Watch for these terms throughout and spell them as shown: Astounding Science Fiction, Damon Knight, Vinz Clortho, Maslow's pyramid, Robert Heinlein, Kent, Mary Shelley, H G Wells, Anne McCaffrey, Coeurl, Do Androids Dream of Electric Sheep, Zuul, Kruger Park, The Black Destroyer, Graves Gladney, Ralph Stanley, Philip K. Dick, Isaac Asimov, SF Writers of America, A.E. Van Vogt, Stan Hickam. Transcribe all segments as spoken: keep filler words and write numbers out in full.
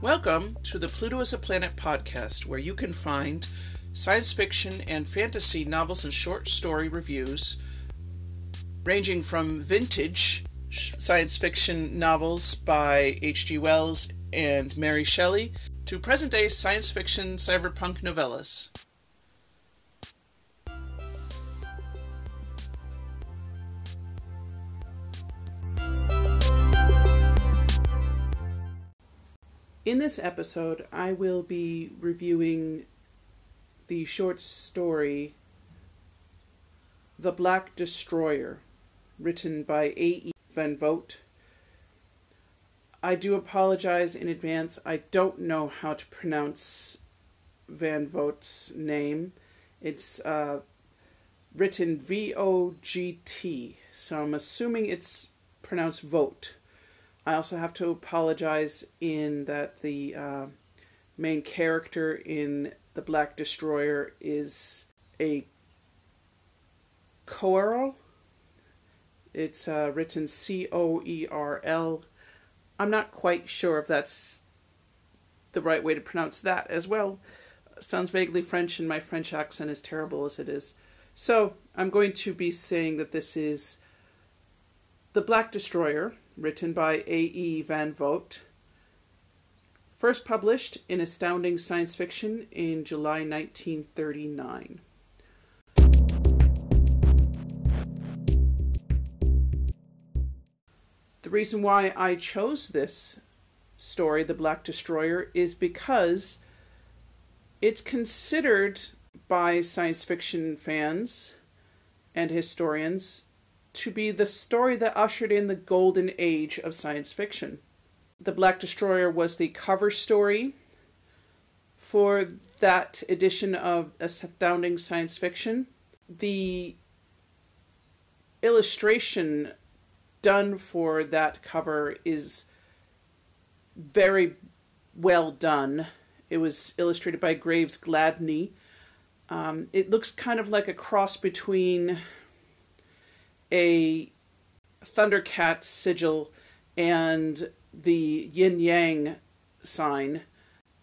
Welcome to the Pluto is a Planet podcast, where you can find science fiction and fantasy novels and short story reviews ranging from vintage science fiction novels by H G Wells and Mary Shelley to present-day science fiction cyberpunk novellas. In this episode, I will be reviewing the short story The Black Destroyer, written by A E Van Vogt. I do apologize in advance. I don't know how to pronounce Van Vogt's name. It's uh, written V O G T, so I'm assuming it's pronounced Vogt. I also have to apologize in that the uh, main character in The Black Destroyer is a Coeurl. It's uh, written C O E R L. I'm not quite sure if that's the right way to pronounce that as well. Sounds vaguely French, and my French accent is terrible as it is. So I'm going to be saying that this is The Black Destroyer, written by A E Van Vogt, first published in Astounding Science Fiction in July nineteen thirty-nine. The reason why I chose this story, The Black Destroyer, is because it's considered by science fiction fans and historians to be the story that ushered in the golden age of science fiction. The Black Destroyer was the cover story for that edition of Astounding Science Fiction. The illustration done for that cover is very well done. It was illustrated by Graves Gladney. Um, it looks kind of like a cross between a Thundercat sigil and the yin-yang sign.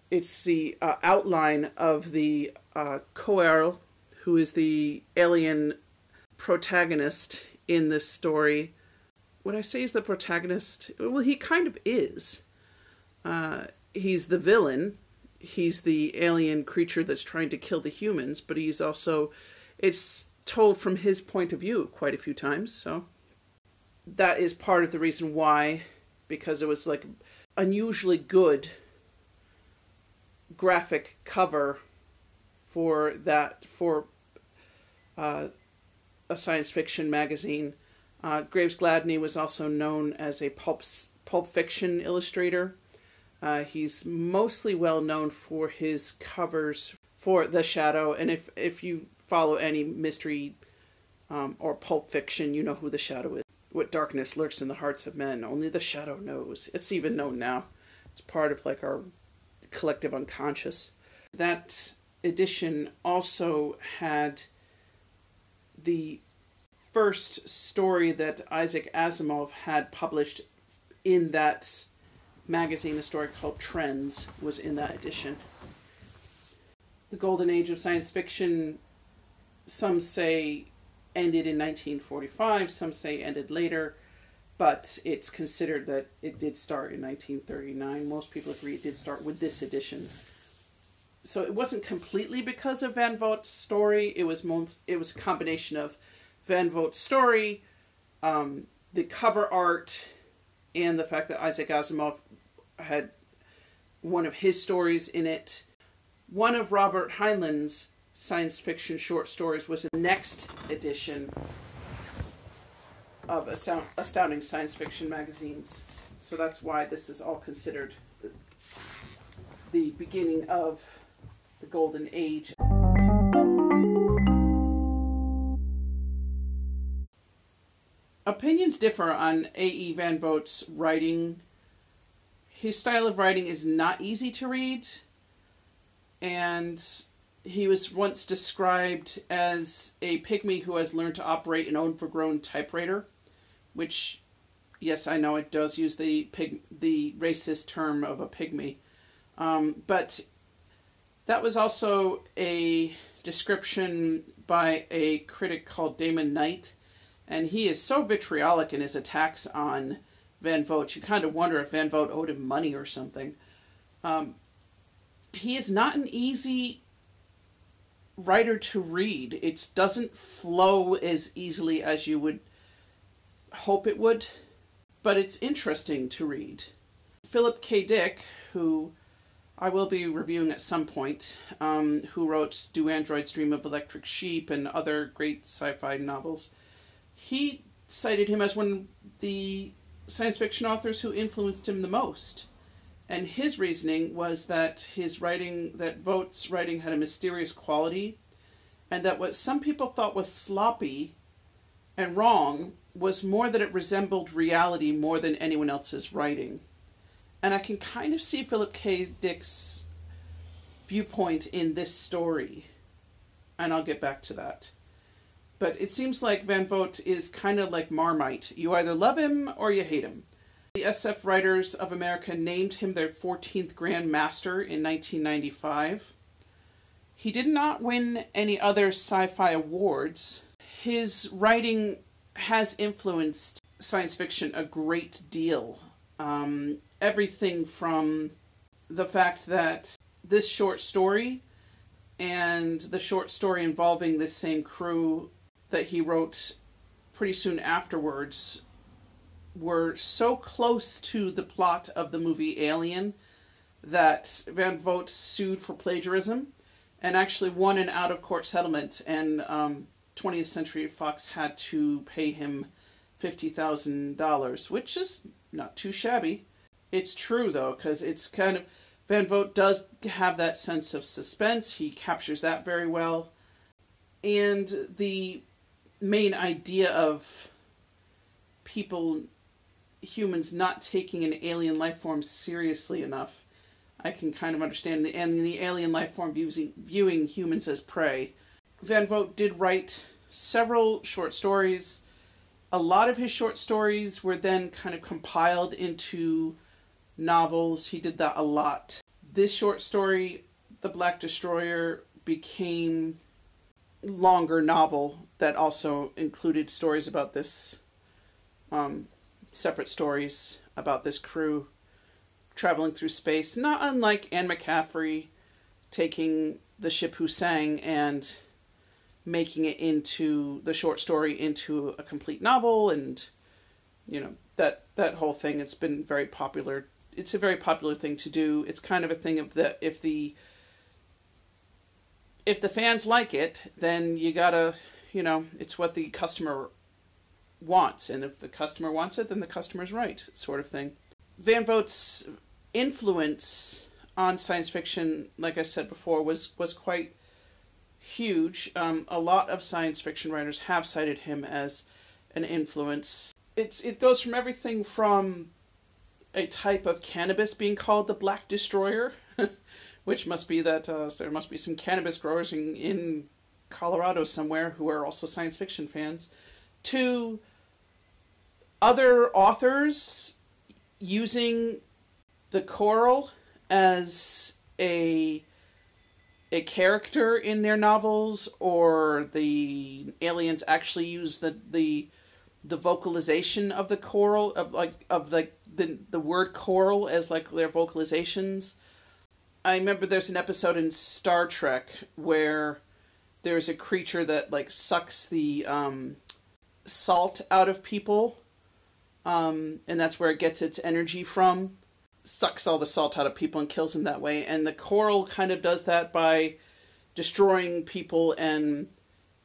It's the uh, outline of the uh, Coeurl, who is the alien protagonist in this story. Would I say he's the protagonist? Well, he kind of is. Uh, he's the villain. He's the alien creature that's trying to kill the humans, but he's also... it's told from his point of view quite a few times, so that is part of the reason why, because it was like unusually good graphic cover for that, for uh, a science fiction magazine. Uh, Graves Gladney was also known as a pulp, pulp fiction illustrator. Uh, he's mostly well known for his covers for The Shadow, and if, if you follow any mystery um, or pulp fiction, you know who The Shadow is. What darkness lurks in the hearts of men, only the shadow knows. It's even known now. It's part of like our collective unconscious. That edition also had the first story that Isaac Asimov had published in that magazine, a story called Trends, was in that edition. The golden age of science fiction, some say ended in nineteen forty-five, some say ended later, but it's considered that it did start in nineteen thirty-nine. Most people agree it did start with this edition. So it wasn't completely because of Van Vogt's story. It was most, it was a combination of Van Vogt's story, um, the cover art, and the fact that Isaac Asimov had one of his stories in it. One of Robert Heinlein's science fiction short stories was in the next edition of Astounding Science Fiction magazines. So that's why this is all considered the, the beginning of the golden age. Opinions differ on A E Van Vogt's writing. His style of writing is not easy to read, and he was once described as a pygmy who has learned to operate an overgrown typewriter, which, yes, I know it does use the pig, the racist term of a pygmy, Um, but that was also a description by a critic called Damon Knight, and he is so vitriolic in his attacks on Van Vogt, you kind of wonder if Van Vogt owed him money or something. Um, he is not an easy writer to read. It doesn't flow as easily as you would hope it would, but it's interesting to read. Philip K. Dick, who I will be reviewing at some point, um, who wrote Do Androids Dream of Electric Sheep and other great sci-fi novels, he cited him as one of the science fiction authors who influenced him the most. And his reasoning was that his writing, that Vogt's writing had a mysterious quality, and that what some people thought was sloppy and wrong was more that it resembled reality more than anyone else's writing. And I can kind of see Philip K. Dick's viewpoint in this story, and I'll get back to that. But it seems like Van Vogt is kind of like Marmite. You either love him or you hate him. The S F Writers of America named him their fourteenth Grand Master in nineteen ninety-five. He did not win any other sci-fi awards. His writing has influenced science fiction a great deal. Um, everything from the fact that this short story and the short story involving this same crew that he wrote pretty soon afterwards were so close to the plot of the movie Alien that Van Vogt sued for plagiarism and actually won an out-of-court settlement, and um, twentieth Century Fox had to pay him fifty thousand dollars, which is not too shabby. It's true, though, because it's kind of... Van Vogt does have that sense of suspense. He captures that very well. And the main idea of people, humans, not taking an alien life form seriously enough, I can kind of understand. And the alien life form viewing, viewing humans as prey. Van Vogt did write several short stories. A lot of his short stories were then kind of compiled into novels. He did that a lot. This short story, The Black Destroyer, became a longer novel that also included stories about this, um, separate stories about this crew traveling through space, not unlike Anne McCaffrey taking the ship Who Sang and making it into the short story into a complete novel, and you know, that that whole thing. It's been very popular. It's a very popular thing to do. It's kind of a thing of the, if the, if the fans like it, then you gotta, you know, it's what the customer wants. And if the customer wants it, then the customer's right, sort of thing. Van Vogt's influence on science fiction, like I said before, was, was quite huge. Um, a lot of science fiction writers have cited him as an influence. It's, it goes from everything from a type of cannabis being called the Black Destroyer, which must be that uh, there must be some cannabis growers in, in Colorado somewhere who are also science fiction fans, to other authors using the Coeurl as a, a character in their novels, or the aliens actually use the, the the vocalization of the Coeurl, of like of like the the word Coeurl as like their vocalizations. I remember there's an episode in Star Trek where there's a creature that like sucks the um, salt out of people, um, and that's where it gets its energy from. Sucks all the salt out of people and kills them that way. And the Coeurl kind of does that by destroying people, and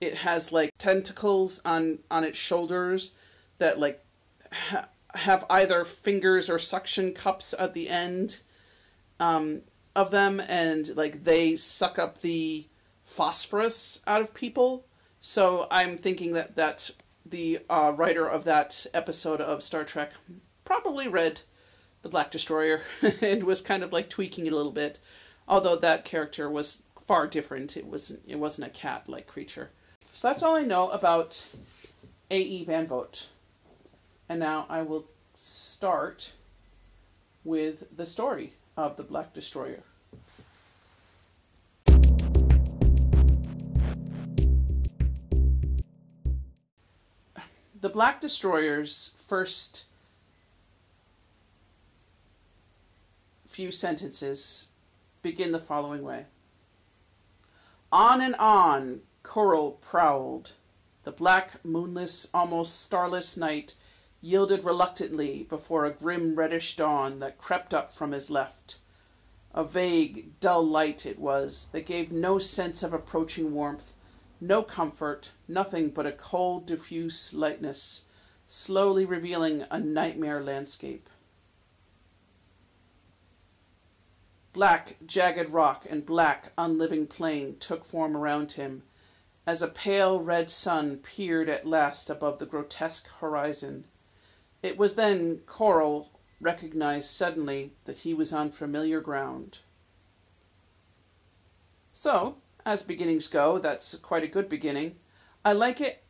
it has like tentacles on, on its shoulders that like ha have either fingers or suction cups at the end um, of them, and like they suck up the phosphorus out of people. So I'm thinking that that the uh, writer of that episode of Star Trek probably read The Black Destroyer and was kind of like tweaking it a little bit, although that character was far different. It wasn't it wasn't a cat-like creature. So that's all I know about A E Van Vogt. And now I will start with the story of The Black Destroyer. The Black Destroyer's first few sentences begin the following way. On and on Coeurl prowled. The black, moonless, almost starless night yielded reluctantly before a grim reddish dawn that crept up from his left. A vague, dull light it was that gave no sense of approaching warmth, no comfort, nothing but a cold, diffuse lightness, slowly revealing a nightmare landscape. Black, jagged rock and black, unliving plain took form around him, as a pale red sun peered at last above the grotesque horizon. It was then Coeurl recognized suddenly that he was on familiar ground. So, as beginnings go, that's quite a good beginning. I like it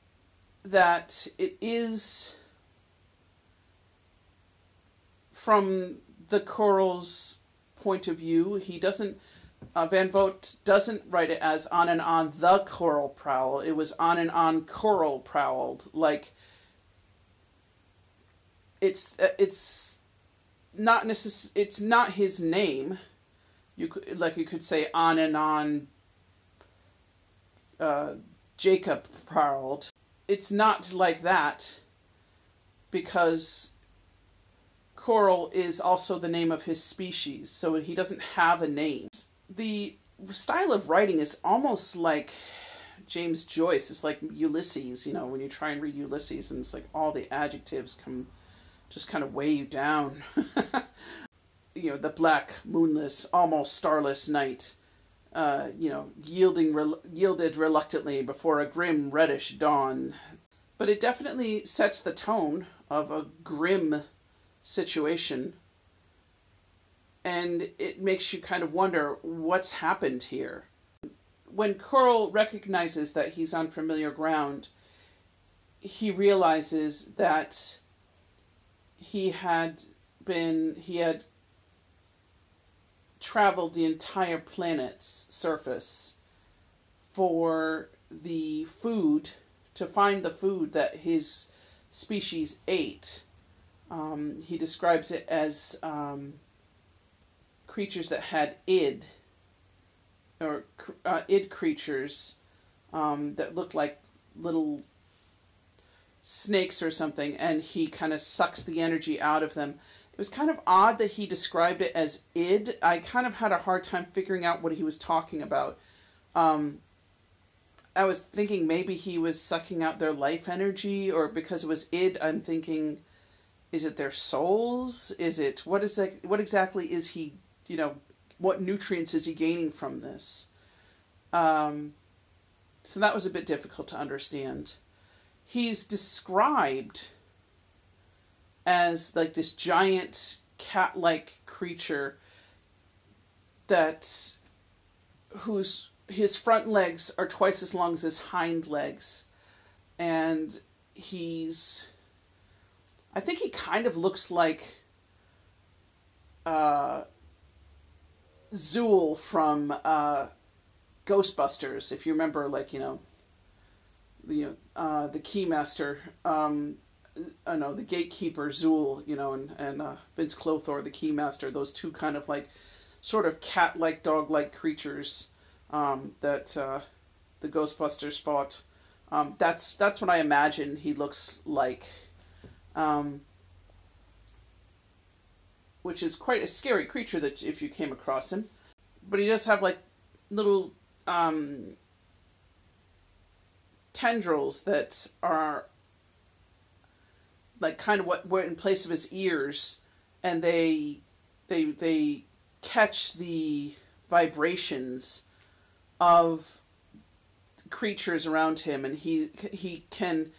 that it is from the Coeurl's point of view. He doesn't, uh, Van Vogt doesn't write it as on and on the Coeurl prowl. It was on and on Coeurl prowled. Like, it's, it's not necess- it's not his name. You could, like you could say on and on Uh, Jacob prowled. It's not like that, because Coeurl is also the name of his species, so he doesn't have a name. The style of writing is almost like James Joyce. It's like Ulysses, you know, when you try and read Ulysses, and it's like all the adjectives come, just kind of weigh you down. You know, the black, moonless, almost starless night. Uh, you know, yielding re yielded reluctantly before a grim reddish dawn. But it definitely sets the tone of a grim situation, and it makes you kind of wonder what's happened here. When Coeurl recognizes that he's on familiar ground, he realizes that he had been, he had traveled the entire planet's surface for the food, to find the food that his species ate. Um, he describes it as um, creatures that had id, or uh, id creatures um, that looked like little snakes or something, and he kind of sucks the energy out of them. It was kind of odd that he described it as id. I kind of had a hard time figuring out what he was talking about. Um, I was thinking maybe he was sucking out their life energy, or because it was id, I'm thinking, is it their souls? Is it, what is that, what exactly is he, you know, what nutrients is he gaining from this? Um, so that was a bit difficult to understand. He's described as like this giant cat-like creature that whose his front legs are twice as long as his hind legs, and he's, I think he kind of looks like uh, Zuul from uh, Ghostbusters, if you remember, like, you know, you know uh, the Keymaster. Um, I know, the Gatekeeper, Zuul, you know, and, and uh, Vinz Clortho, the Keymaster, those two kind of like, sort of cat-like, dog-like creatures um, that uh, the Ghostbusters fought. Um, that's, that's what I imagine he looks like, um, which is quite a scary creature that if you came across him. But he does have like little um, tendrils that are like kind of what were in place of his ears, and they they they catch the vibrations of creatures around him, and he he can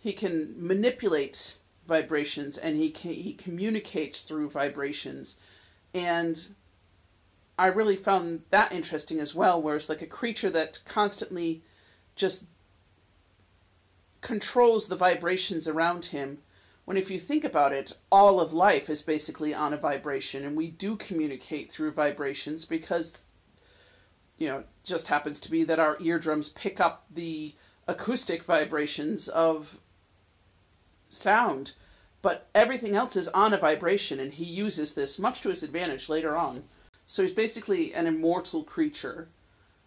he can manipulate vibrations, and he can, he communicates through vibrations. And I really found that interesting as well, where it's like a creature that constantly just controls the vibrations around him, when if you think about it, all of life is basically on a vibration, and we do communicate through vibrations because, you know, it just happens to be that our eardrums pick up the acoustic vibrations of sound. But everything else is on a vibration, and he uses this much to his advantage later on. So he's basically an immortal creature,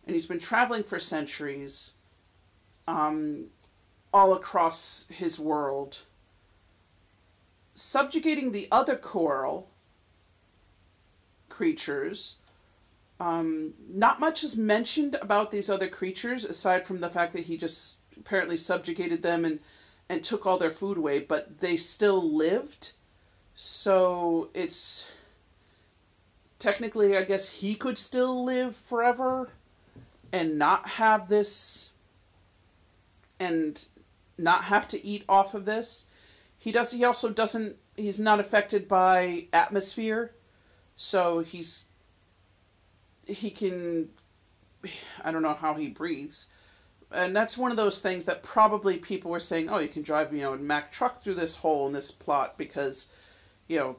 and he's been traveling for centuries um, all across his world, subjugating the other coral creatures. Um, not much is mentioned about these other creatures, aside from the fact that he just apparently subjugated them and and took all their food away, but they still lived. So it's technically, I guess, he could still live forever and not have this and not have to eat off of this. He does, he also doesn't, he's not affected by atmosphere. So he's, he can, I don't know how he breathes. And that's one of those things that probably people were saying, oh, you can drive, you know, a Mack truck through this hole in this plot because, you know,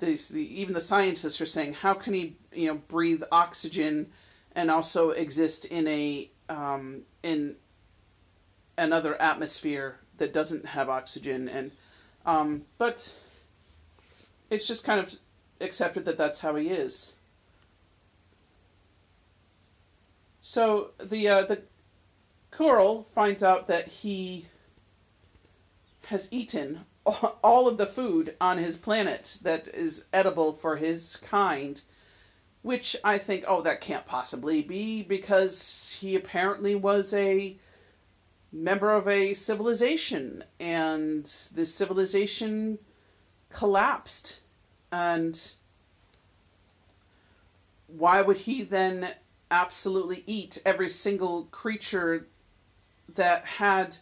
these, the, even the scientists are saying, how can he, you know, breathe oxygen and also exist in a, um, in another atmosphere that doesn't have oxygen? And, um, but it's just kind of accepted that that's how he is. So the, uh, the, Coeurl finds out that he has eaten all of the food on his planet that is edible for his kind, which I think, oh, that can't possibly be, because he apparently was a member of a civilization, and this civilization collapsed. And why would he then absolutely eat every single creature that had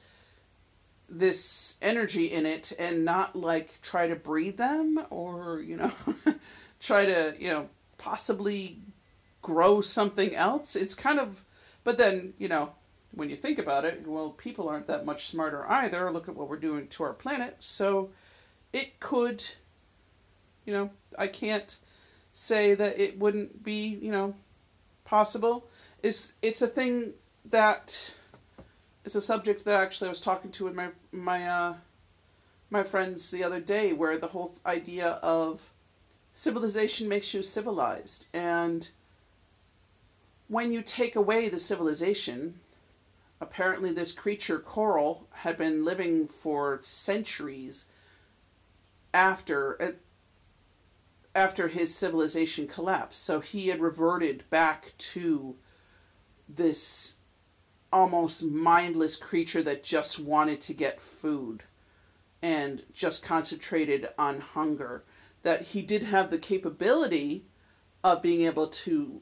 this energy in it and not like try to breed them, or, you know, try to, you know, possibly grow something else? It's kind of, but then, you know, when you think about it, well, people aren't that much smarter either. Look at what we're doing to our planet. So it could, you know, I can't say that it wouldn't be, you know, possible. Is it's a thing that It's a subject that actually I was talking to with my my uh, my friends the other day, where the whole idea of civilization makes you civilized, and when you take away the civilization, apparently this creature Coeurl had been living for centuries after uh, after his civilization collapsed, so he had reverted back to this almost mindless creature that just wanted to get food and just concentrated on hunger. That he did have the capability of being able to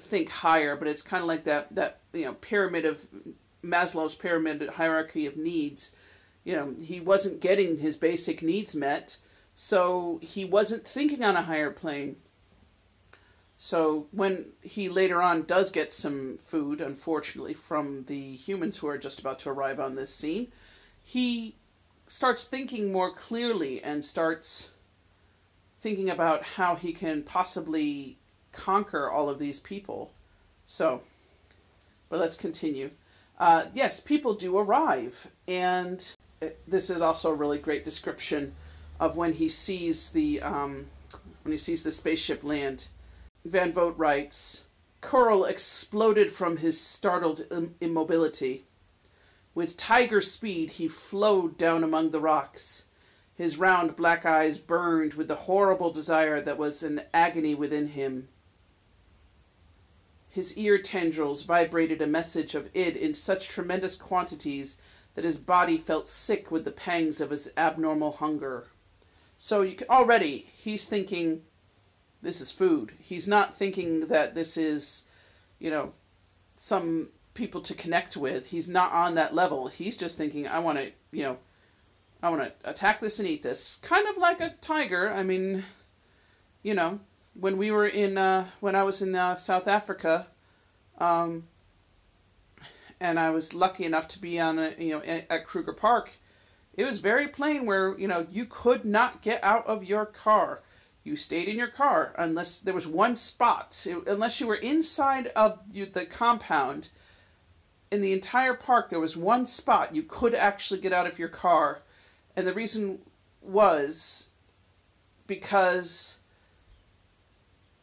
think higher, but it's kind of like that, that, you know, pyramid of Maslow's pyramid hierarchy of needs. You know, he wasn't getting his basic needs met, so he wasn't thinking on a higher plane. So when he later on does get some food, unfortunately, from the humans who are just about to arrive on this scene, he starts thinking more clearly and starts thinking about how he can possibly conquer all of these people. So, but let's continue. Uh, yes, people do arrive. And this is also a really great description of when he sees the, um, when he sees the spaceship land. Van Vogt writes, Coeurl exploded from his startled im immobility. With tiger speed, he flowed down among the rocks. His round black eyes burned with the horrible desire that was an agony within him. His ear tendrils vibrated a message of id in such tremendous quantities that his body felt sick with the pangs of his abnormal hunger. So you can, already he's thinking, this is food. He's not thinking that this is, you know, some people to connect with. He's not on that level. He's just thinking, I want to, you know, I want to attack this and eat this. Kind of like a tiger. I mean, you know, when we were in, uh, when I was in uh, South Africa, um, and I was lucky enough to be on, a, you know, at Kruger Park, It was very plain where, you know, you could not get out of your car. You stayed in your car unless there was one spot. It, unless you were inside of you, the compound, in the entire park, there was one spot you could actually get out of your car. And the reason was because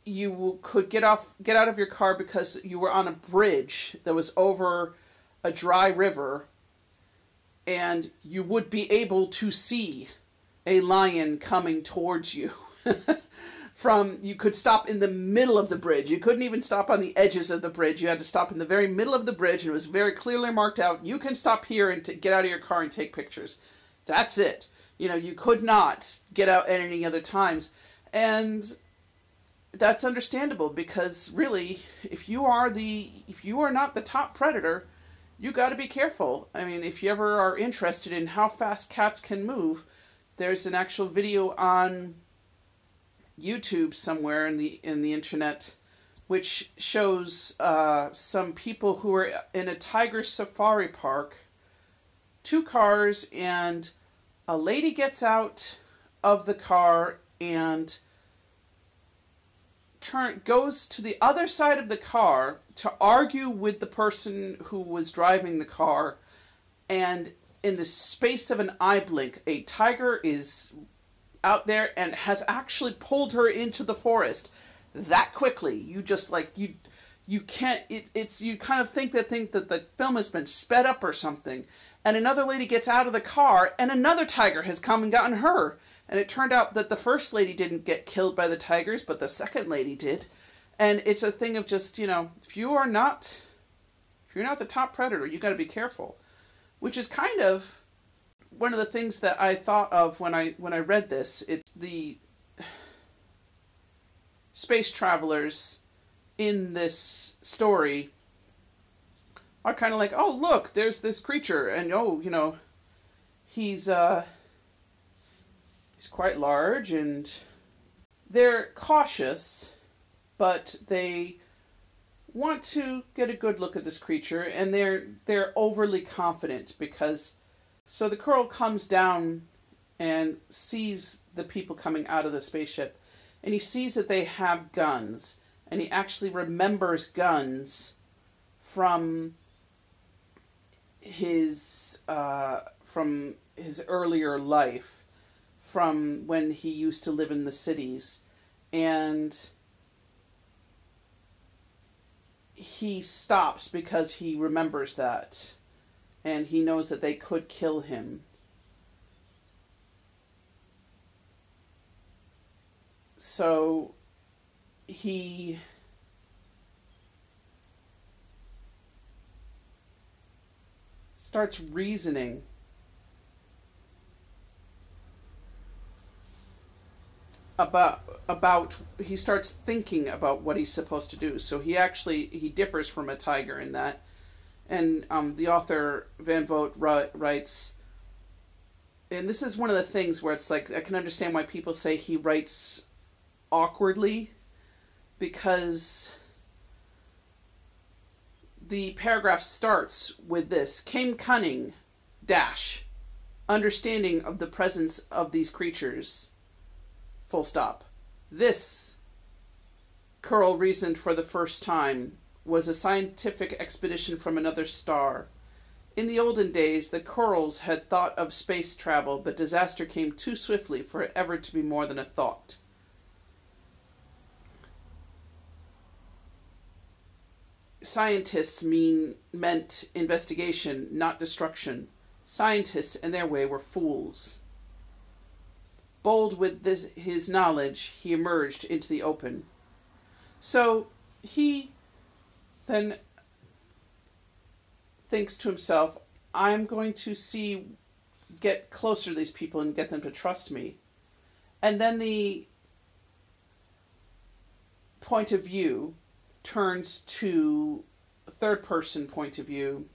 you could get off, get out of your car because you were on a bridge that was over a dry river, and you would be able to see a lion coming towards you. From, you could stop in the middle of the bridge. You couldn't even stop on the edges of the bridge. You had to stop in the very middle of the bridge, and it was very clearly marked out. You can stop here and t- get out of your car and take pictures. That's it. You know, you could not get out at any other times. And that's understandable, because really, if you are the, if you are not the top predator, you got to be careful. I mean, if you ever are interested in how fast cats can move, there's an actual video on YouTube somewhere in the in the internet, which shows uh, some people who are in a tiger safari park, two cars, and a lady gets out of the car and turn goes to the other side of the car to argue with the person who was driving the car, and in the space of an eye blink, a tiger is out there and has actually pulled her into the forest that quickly. You just like you you can't it, it's you kind of think that think that the film has been sped up or something. And another lady gets out of the car and another tiger has come and gotten her. And it turned out that the first lady didn't get killed by the tigers, but the second lady did. And it's a thing of just, you know, if you are not if you're not the top predator, you got to be careful, which is kind of one of the things that I thought of when I when I read this. It's the space travelers in this story are kind of like, oh, look, there's this creature, and oh, you know, he's uh he's quite large, and they're cautious, but they want to get a good look at this creature, and they're they're overly confident because. So the Coeurl comes down and sees the people coming out of the spaceship, and he sees that they have guns, and he actually remembers guns from his uh, from his earlier life, from when he used to live in the cities, and he stops because he remembers that. And he knows that they could kill him. So he starts reasoning. About, about he starts thinking about what he's supposed to do. So he actually, he differs from a tiger in that. And um, the author, Van Vogt, writes, and this is one of the things where it's like, I can understand why people say he writes awkwardly, because the paragraph starts with this: came cunning, dash, understanding of the presence of these creatures, full stop. This, Coeurl reasoned for the first time, was a scientific expedition from another star. In the olden days, the Coeurls had thought of space travel, but disaster came too swiftly for it ever to be more than a thought. Scientists mean meant investigation, not destruction. Scientists, in their way, were fools. Bold with this, his knowledge, he emerged into the open. So he then thinks to himself, I'm going to see, get closer to these people and get them to trust me. And then the point of view turns to third person point of view,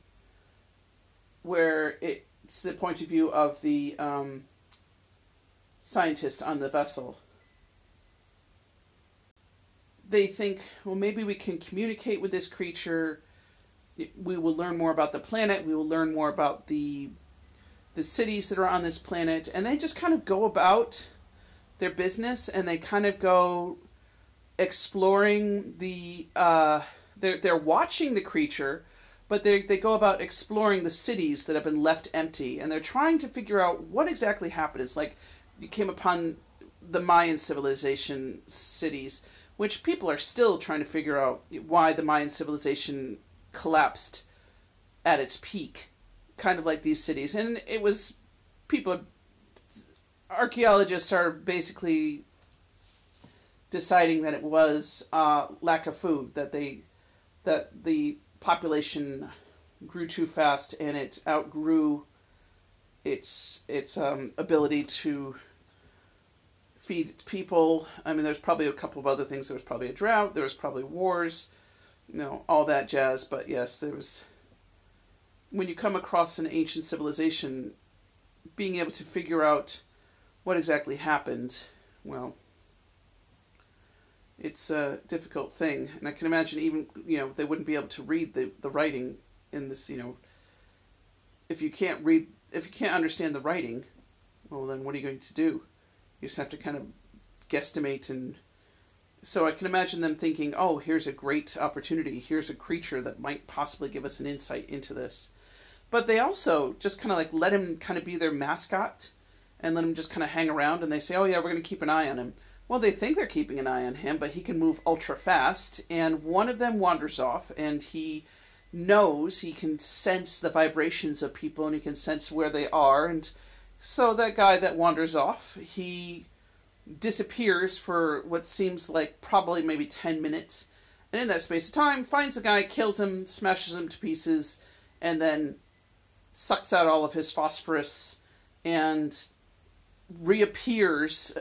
where it's the point of view of the um, scientists on the vessel. They think, well, maybe we can communicate with this creature. We will learn more about the planet. We will learn more about the the cities that are on this planet, and they just kind of go about their business, and they kind of go exploring the, uh, they're, they're watching the creature, but they they go about exploring the cities that have been left empty, and they're trying to figure out what exactly happened. It's like you came upon the Mayan civilization cities, which people are still trying to figure out why the Mayan civilization collapsed at its peak, kind of like these cities. And it was people, archaeologists are basically deciding that it was uh, lack of food, that they, that the population grew too fast and it outgrew its its um, ability to feed people. I mean, there's probably a couple of other things. There was probably a drought. There was probably wars, you know, all that jazz. But yes, there was. When you come across an ancient civilization, being able to figure out what exactly happened, well, it's a difficult thing. And I can imagine even, you know, they wouldn't be able to read the, the writing in this, you know, if you can't read, if you can't understand the writing, well, then what are you going to do? You just have to kind of guesstimate. And so I can imagine them thinking, oh, here's a great opportunity. Here's a creature that might possibly give us an insight into this. But they also just kind of like let him kind of be their mascot and let him just kind of hang around. And they say, oh, yeah, we're going to keep an eye on him. Well, they think they're keeping an eye on him, but he can move ultra fast, and one of them wanders off, and he knows, he can sense the vibrations of people, and he can sense where they are, and so that guy that wanders off, he disappears for what seems like probably maybe ten minutes, and in that space of time, finds the guy, kills him, smashes him to pieces, and then sucks out all of his phosphorus, and reappears...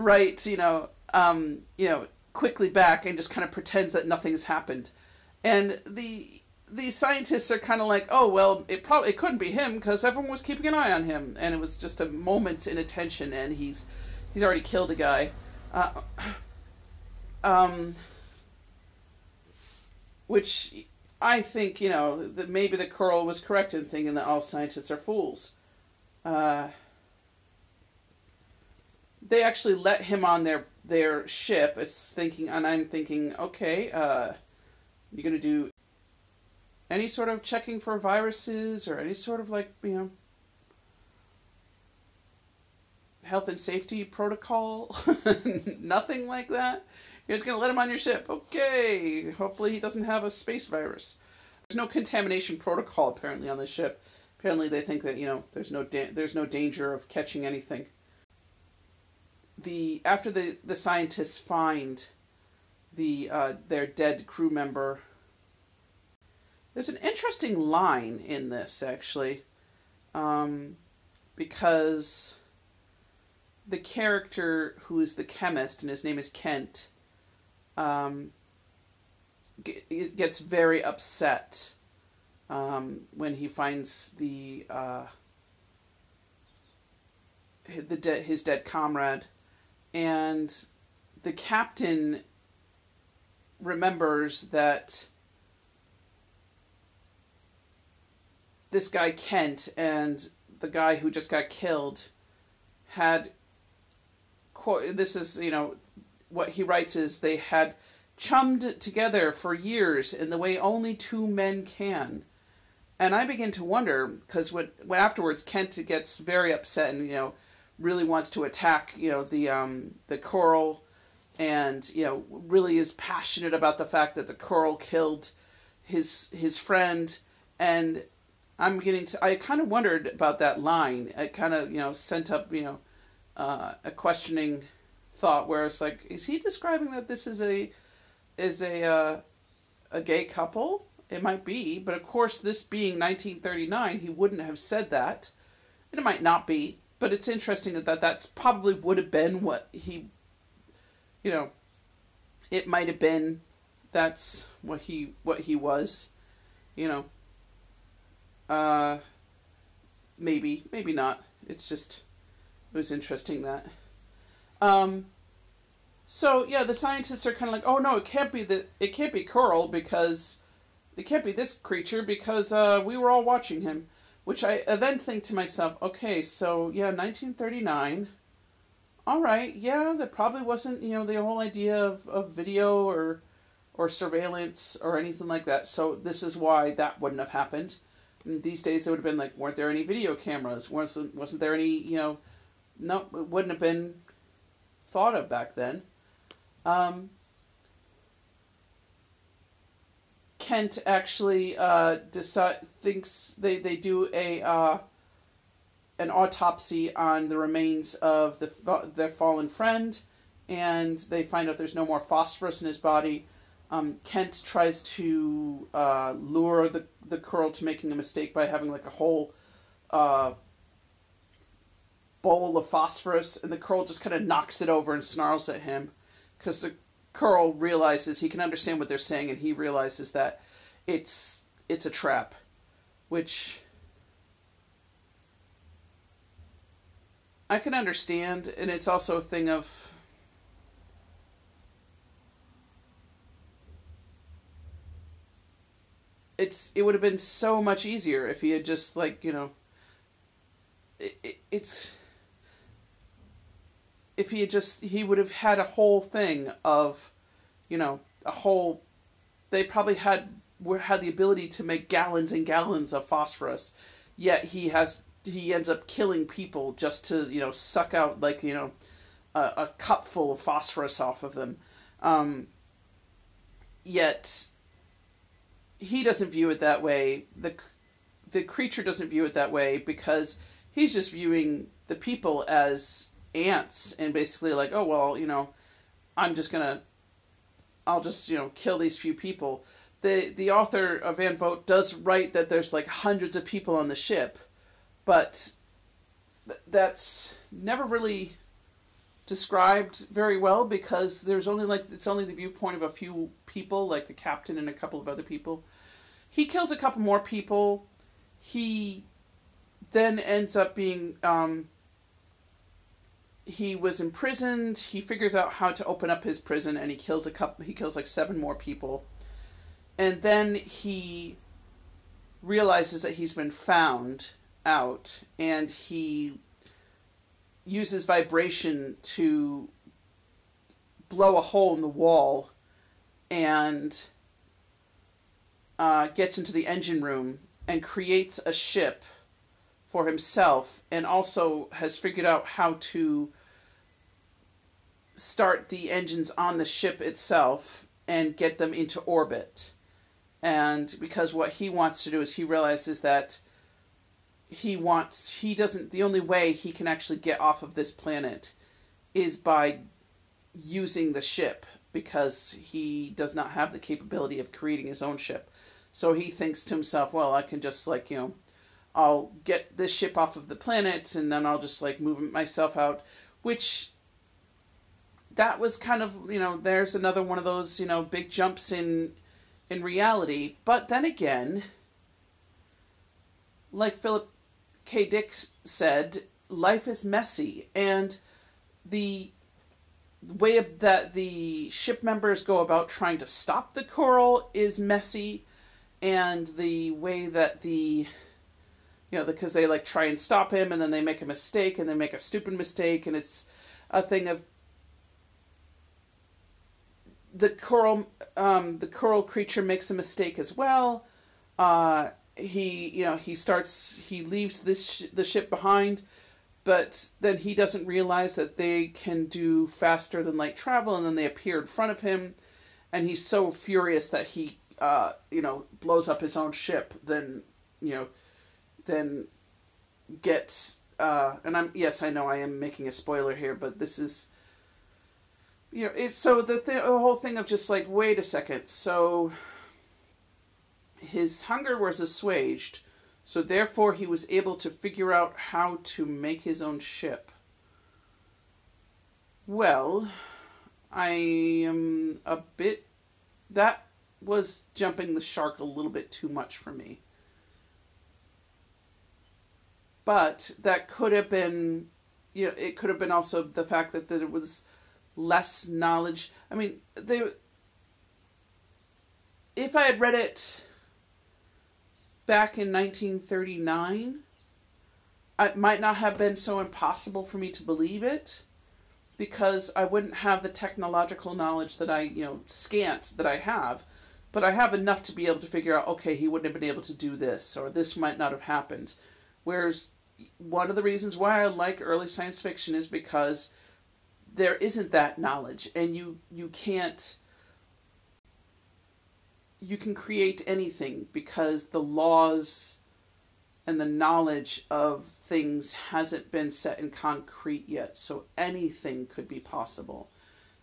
right, you know, um, you know, quickly back and just kind of pretends that nothing's happened. And the the scientists are kind of like, oh, well, it probably it couldn't be him because everyone was keeping an eye on him. And it was just a moment's inattention, and he's he's already killed a guy. Uh, um, which I think, you know, that maybe the Coeurl was correct in thinking that all scientists are fools. Uh... They actually let him on their their ship. It's thinking, and I'm thinking, okay, uh, you're gonna do any sort of checking for viruses or any sort of like you know health and safety protocol? Nothing like that. You're just gonna let him on your ship, okay? Hopefully he doesn't have a space virus. There's no contamination protocol apparently on the ship. Apparently they think that you know there's no da there's no danger of catching anything. The after the the scientists find the uh, their dead crew member, there's an interesting line in this actually, um, because the character who is the chemist, and his name is Kent, um, gets very upset um, when he finds the uh, the de his dead comrade. And the captain remembers that this guy Kent and the guy who just got killed had, this is, you know, what he writes is they had chummed together for years in the way only two men can. And I begin to wonder, because when, when afterwards Kent gets very upset and, you know, really wants to attack, you know, the um, the Coeurl, and you know, really is passionate about the fact that the Coeurl killed his his friend. And I'm getting to, I kind of wondered about that line. It kind of you know sent up you know uh, a questioning thought where it's like, is he describing that this is a is a uh, a gay couple? It might be, but of course, this being nineteen thirty-nine, he wouldn't have said that, and it might not be. But it's interesting that, that that's probably would have been what he, you know, it might have been that's what he, what he was, you know, uh, maybe, maybe not. It's just, it was interesting that, um, so yeah, the scientists are kind of like, oh no, it can't be the, it can't be Coeurl because it can't be this creature because, uh, we were all watching him. Which I then think to myself, okay, so yeah, nineteen thirty-nine. All right, yeah, that probably wasn't, you know, the whole idea of, of video or or surveillance or anything like that. So this is why that wouldn't have happened. And these days it would have been like, weren't there any video cameras? Wasn't wasn't there any, you know, no, it wouldn't have been thought of back then. Um, Kent actually uh, decide, thinks they, they do a uh, an autopsy on the remains of the their fallen friend, and they find out there's no more phosphorus in his body. Um, Kent tries to uh, lure the, the Coeurl to making a mistake by having like a whole uh, bowl of phosphorus, and the Coeurl just kind of knocks it over and snarls at him, because the Coeurl realizes he can understand what they're saying, and he realizes that it's it's a trap, which I can understand, and it's also a thing of, It's, it would have been so much easier if he had just, like, you know, it, it, it's, if he had just, he would have had a whole thing of, you know, a whole, they probably had, were, had the ability to make gallons and gallons of phosphorus, yet he has, he ends up killing people just to, you know, suck out, like, you know, a, a cup full of phosphorus off of them. Um, yet... he doesn't view it that way. The the creature doesn't view it that way, because he's just viewing the people as ants and basically like, oh, well, you know, I'm just going to, I'll just, you know, kill these few people. The the author of Van Vogt does write that there's like hundreds of people on the ship, but th that's never really described very well, because there's only like it's only the viewpoint of a few people, like the captain and a couple of other people. He kills a couple more people. He then ends up being um he was imprisoned. He figures out how to open up his prison, and he kills a couple he kills like seven more people, and then he realizes that he's been found out, and he uses vibration to blow a hole in the wall, and uh, gets into the engine room and creates a ship for himself, and also has figured out how to start the engines on the ship itself and get them into orbit. And because what he wants to do is he realizes that he wants, he doesn't, the only way he can actually get off of this planet is by using the ship, because he does not have the capability of creating his own ship. So he thinks to himself, well, I can just, like, you know, I'll get this ship off of the planet, and then I'll just, like, move myself out, which that was kind of, you know, there's another one of those, you know, big jumps in, in reality. But then again, like Philip K. Dick said, life is messy, and the way that the ship members go about trying to stop the Coeurl is messy, and the way that the, you know, because they like try and stop him, and then they make a mistake, and they make a stupid mistake, and it's a thing of the Coeurl, um, the Coeurl creature makes a mistake as well. Uh, He, you know, he starts, he leaves this sh the ship behind, but then he doesn't realize that they can do faster than light travel, and then they appear in front of him, and he's so furious that he, uh, you know, blows up his own ship, then, you know, then gets, uh, and I'm, yes, I know I am making a spoiler here, but this is, you know, it's, so the, th the whole thing of just like, wait a second, so his hunger was assuaged, so therefore he was able to figure out how to make his own ship. Well, I am a bit... that was jumping the shark a little bit too much for me. But that could have been... you know, it could have been also the fact that, that it was less knowledge. I mean, they... if I had read it... back in nineteen thirty-nine, it might not have been so impossible for me to believe it, because I wouldn't have the technological knowledge that I, you know, scant that I have, but I have enough to be able to figure out, okay, he wouldn't have been able to do this, or this might not have happened. Whereas one of the reasons why I like early science fiction is because there isn't that knowledge, and you, you can't, you can create anything because the laws and the knowledge of things hasn't been set in concrete yet. So anything could be possible.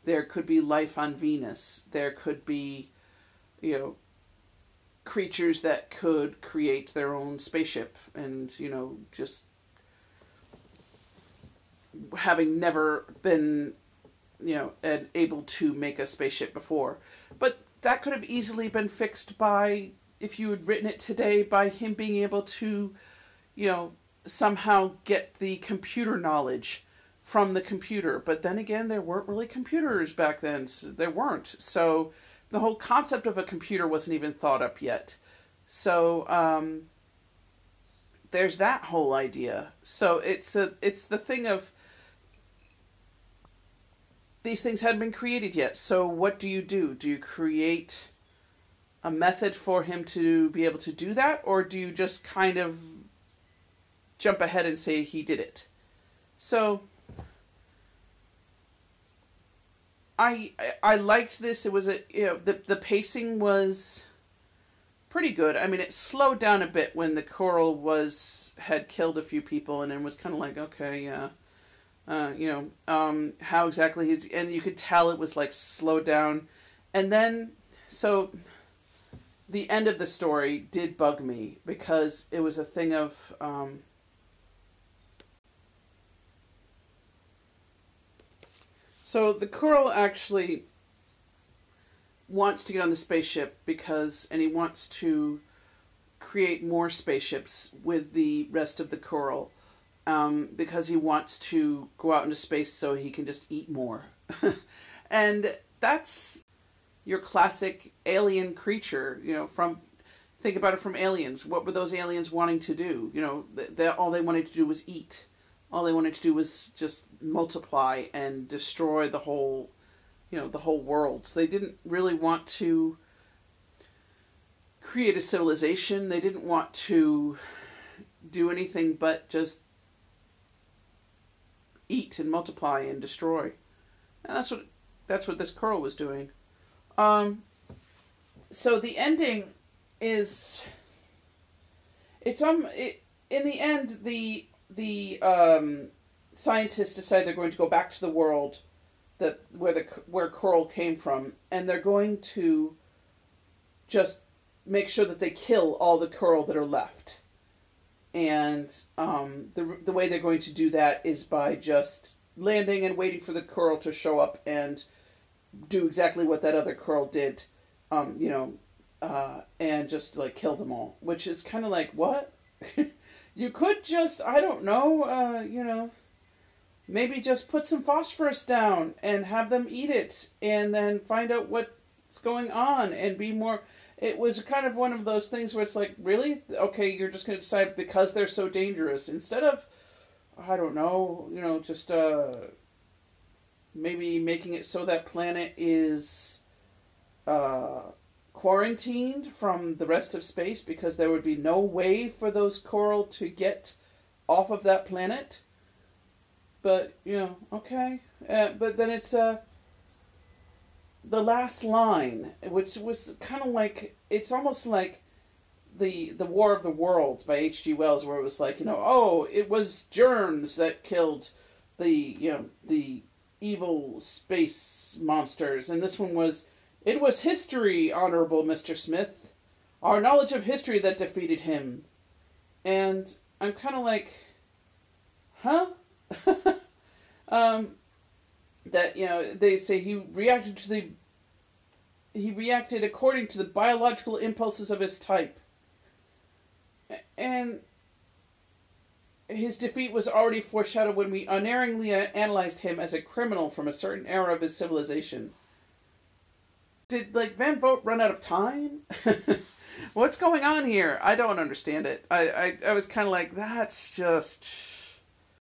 There could be life on Venus. There could be, you know, creatures that could create their own spaceship and, you know, just having never been, you know, able to make a spaceship before. But that could have easily been fixed by, if you had written it today, by him being able to, you know, somehow get the computer knowledge from the computer. But then again, there weren't really computers back then. So there weren't. So the whole concept of a computer wasn't even thought up yet. So um, there's that whole idea. So it's a, it's the thing of, these things hadn't been created yet. So what do you do? Do you create a method for him to be able to do that? Or do you just kind of jump ahead and say he did it? So I, I liked this. It was a, you know, the, the pacing was pretty good. I mean, it slowed down a bit when the Coeurl was, had killed a few people, and then was kind of like, okay, yeah. Uh, you know, um, how exactly he's, and you could tell it was like slowed down. And then, so the end of the story did bug me because it was a thing of, um, so the Coeurl actually wants to get on the spaceship because, and he wants to create more spaceships with the rest of the Coeurl. Um, because he wants to go out into space so he can just eat more. And that's your classic alien creature, you know, from, think about it from Aliens. What were those aliens wanting to do? You know, they, all they wanted to do was eat. All they wanted to do was just multiply and destroy the whole, you know, the whole world. So they didn't really want to create a civilization. They didn't want to do anything but just eat and multiply and destroy. And that's what that's what this Coeurl was doing. Um, so the ending is it's um it, in the end the the um, scientists decide they're going to go back to the world that where the where Coeurl came from, and they're going to just make sure that they kill all the Coeurl that are left. And um, the, the way they're going to do that is by just landing and waiting for the Coeurl to show up and do exactly what that other Coeurl did, um, you know, uh, and just, like, kill them all. Which is kind of like, what? You could just, I don't know, uh, you know, maybe just put some phosphorus down and have them eat it and then find out what's going on and be more... It was kind of one of those things where it's like, really? Okay, you're just going to decide because they're so dangerous. Instead of, I don't know, you know, just uh, maybe making it so that planet is uh, quarantined from the rest of space because there would be no way for those Coeurl to get off of that planet. But, you know, okay. Uh, but then it's... Uh, the last line, which was kind of like, it's almost like the the War of the Worlds by H G Wells, where it was like, you know, oh, it was germs that killed the, you know, the evil space monsters. And this one was, it was history, Honorable Mister Smith, our knowledge of history that defeated him. And I'm kind of like, huh? um... That, you know, they say he reacted to the, he reacted according to the biological impulses of his type. And his defeat was already foreshadowed when we unerringly analyzed him as a criminal from a certain era of his civilization. Did, like, Van Vogt run out of time? what's going on here? I don't understand it. I, I, I was kind of like, that's just...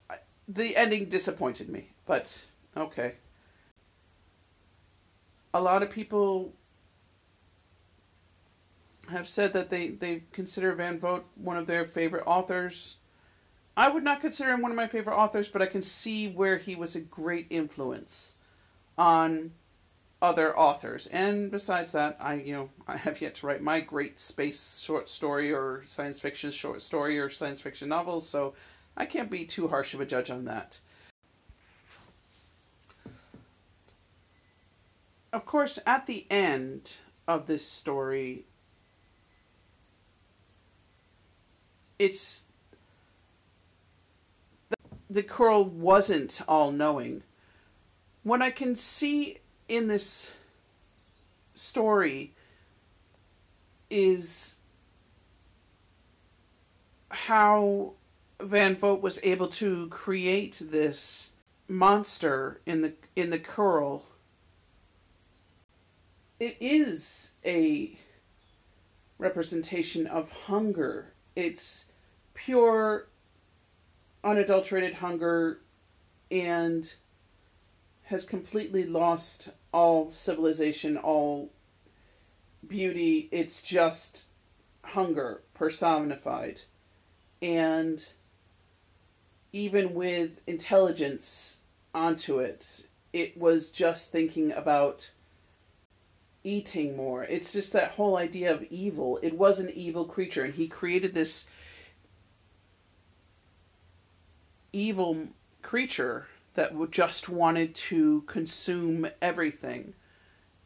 I, the ending disappointed me, but okay. A lot of people have said that they, they consider Van Vogt one of their favorite authors. I would not consider him one of my favorite authors, but I can see where he was a great influence on other authors. And besides that, I you know I have yet to write my great space short story or science fiction short story or science fiction novels, so I can't be too harsh of a judge on that. Of course, at the end of this story, it's... the Coeurl wasn't all-knowing. What I can see in this story is how Van Vogt was able to create this monster in the in the Coeurl. It is a representation of hunger. It's pure, unadulterated hunger, and has completely lost all civilization, all beauty. It's just hunger personified. And even with intelligence onto it, it was just thinking about eating more. It's just that whole idea of evil. It was an evil creature, and he created this evil creature that just wanted to consume everything.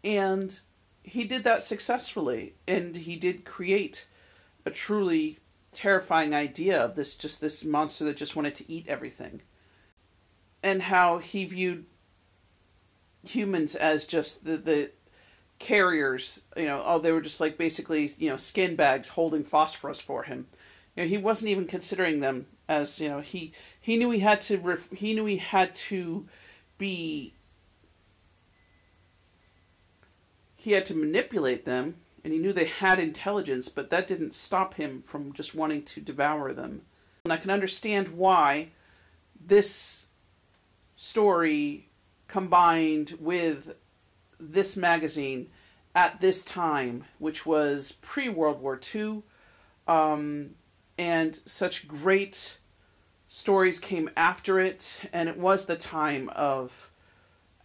And he did that successfully, and he did create a truly terrifying idea of this, just this monster that just wanted to eat everything. And how he viewed humans as just the, the carriers, you know, oh, they were just like basically, you know, skin bags holding phosphorus for him. You know, he wasn't even considering them as, you know, he he knew he had to ref, he knew he had to be he had to manipulate them, and he knew they had intelligence, but that didn't stop him from just wanting to devour them. And I can understand why this story combined with this magazine at this time, which was pre-World War Two, um, and such great stories came after it, and it was the time of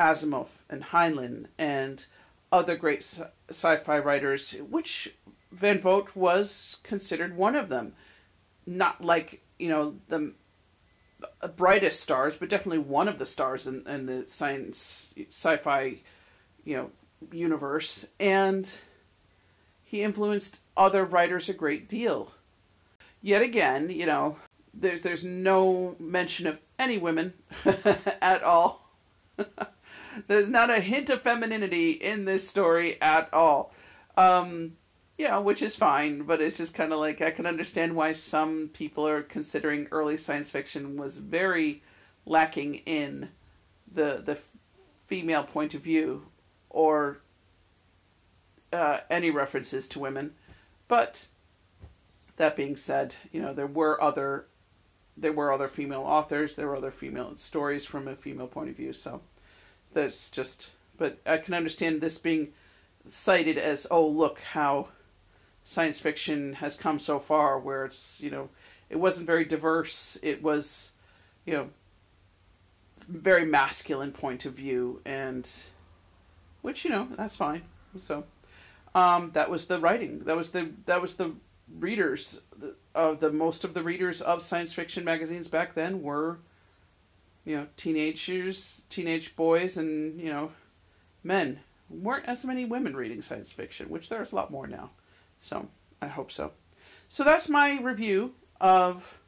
Asimov and Heinlein and other great sci- sci-fi writers, which Van Vogt was considered one of them. Not like, you know, the brightest stars, but definitely one of the stars in, in the science sci-fi, you know, universe. And he influenced other writers a great deal. Yet again, you know, there's there's no mention of any women at all. There's not a hint of femininity in this story at all. Um, you know, which is fine, but it's just kind of like, I can understand why some people are considering early science fiction was very lacking in the the female point of view or uh, any references to women. But that being said, you know, there were other, there were other female authors, there were other female stories from a female point of view. So that's just, but I can understand this being cited as, oh, look how science fiction has come so far, where it's, you know, it wasn't very diverse. It was, you know, very masculine point of view, and which, you know, that's fine. So um, that was the writing. That was the, that was the, readers of the most of the readers of science fiction magazines back then were, you know, teenagers, teenage boys, and, you know, men. Weren't as many women reading science fiction, which there's a lot more now. So I hope so. So that's my review of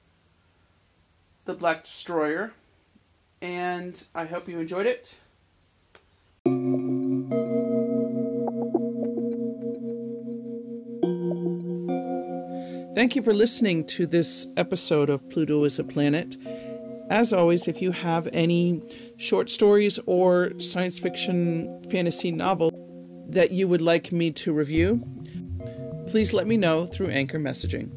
The Black Destroyer, and I hope you enjoyed it. Thank you for listening to this episode of Pluto is a Planet. As always, if you have any short stories or science fiction fantasy novel that you would like me to review, please let me know through Anchor messaging.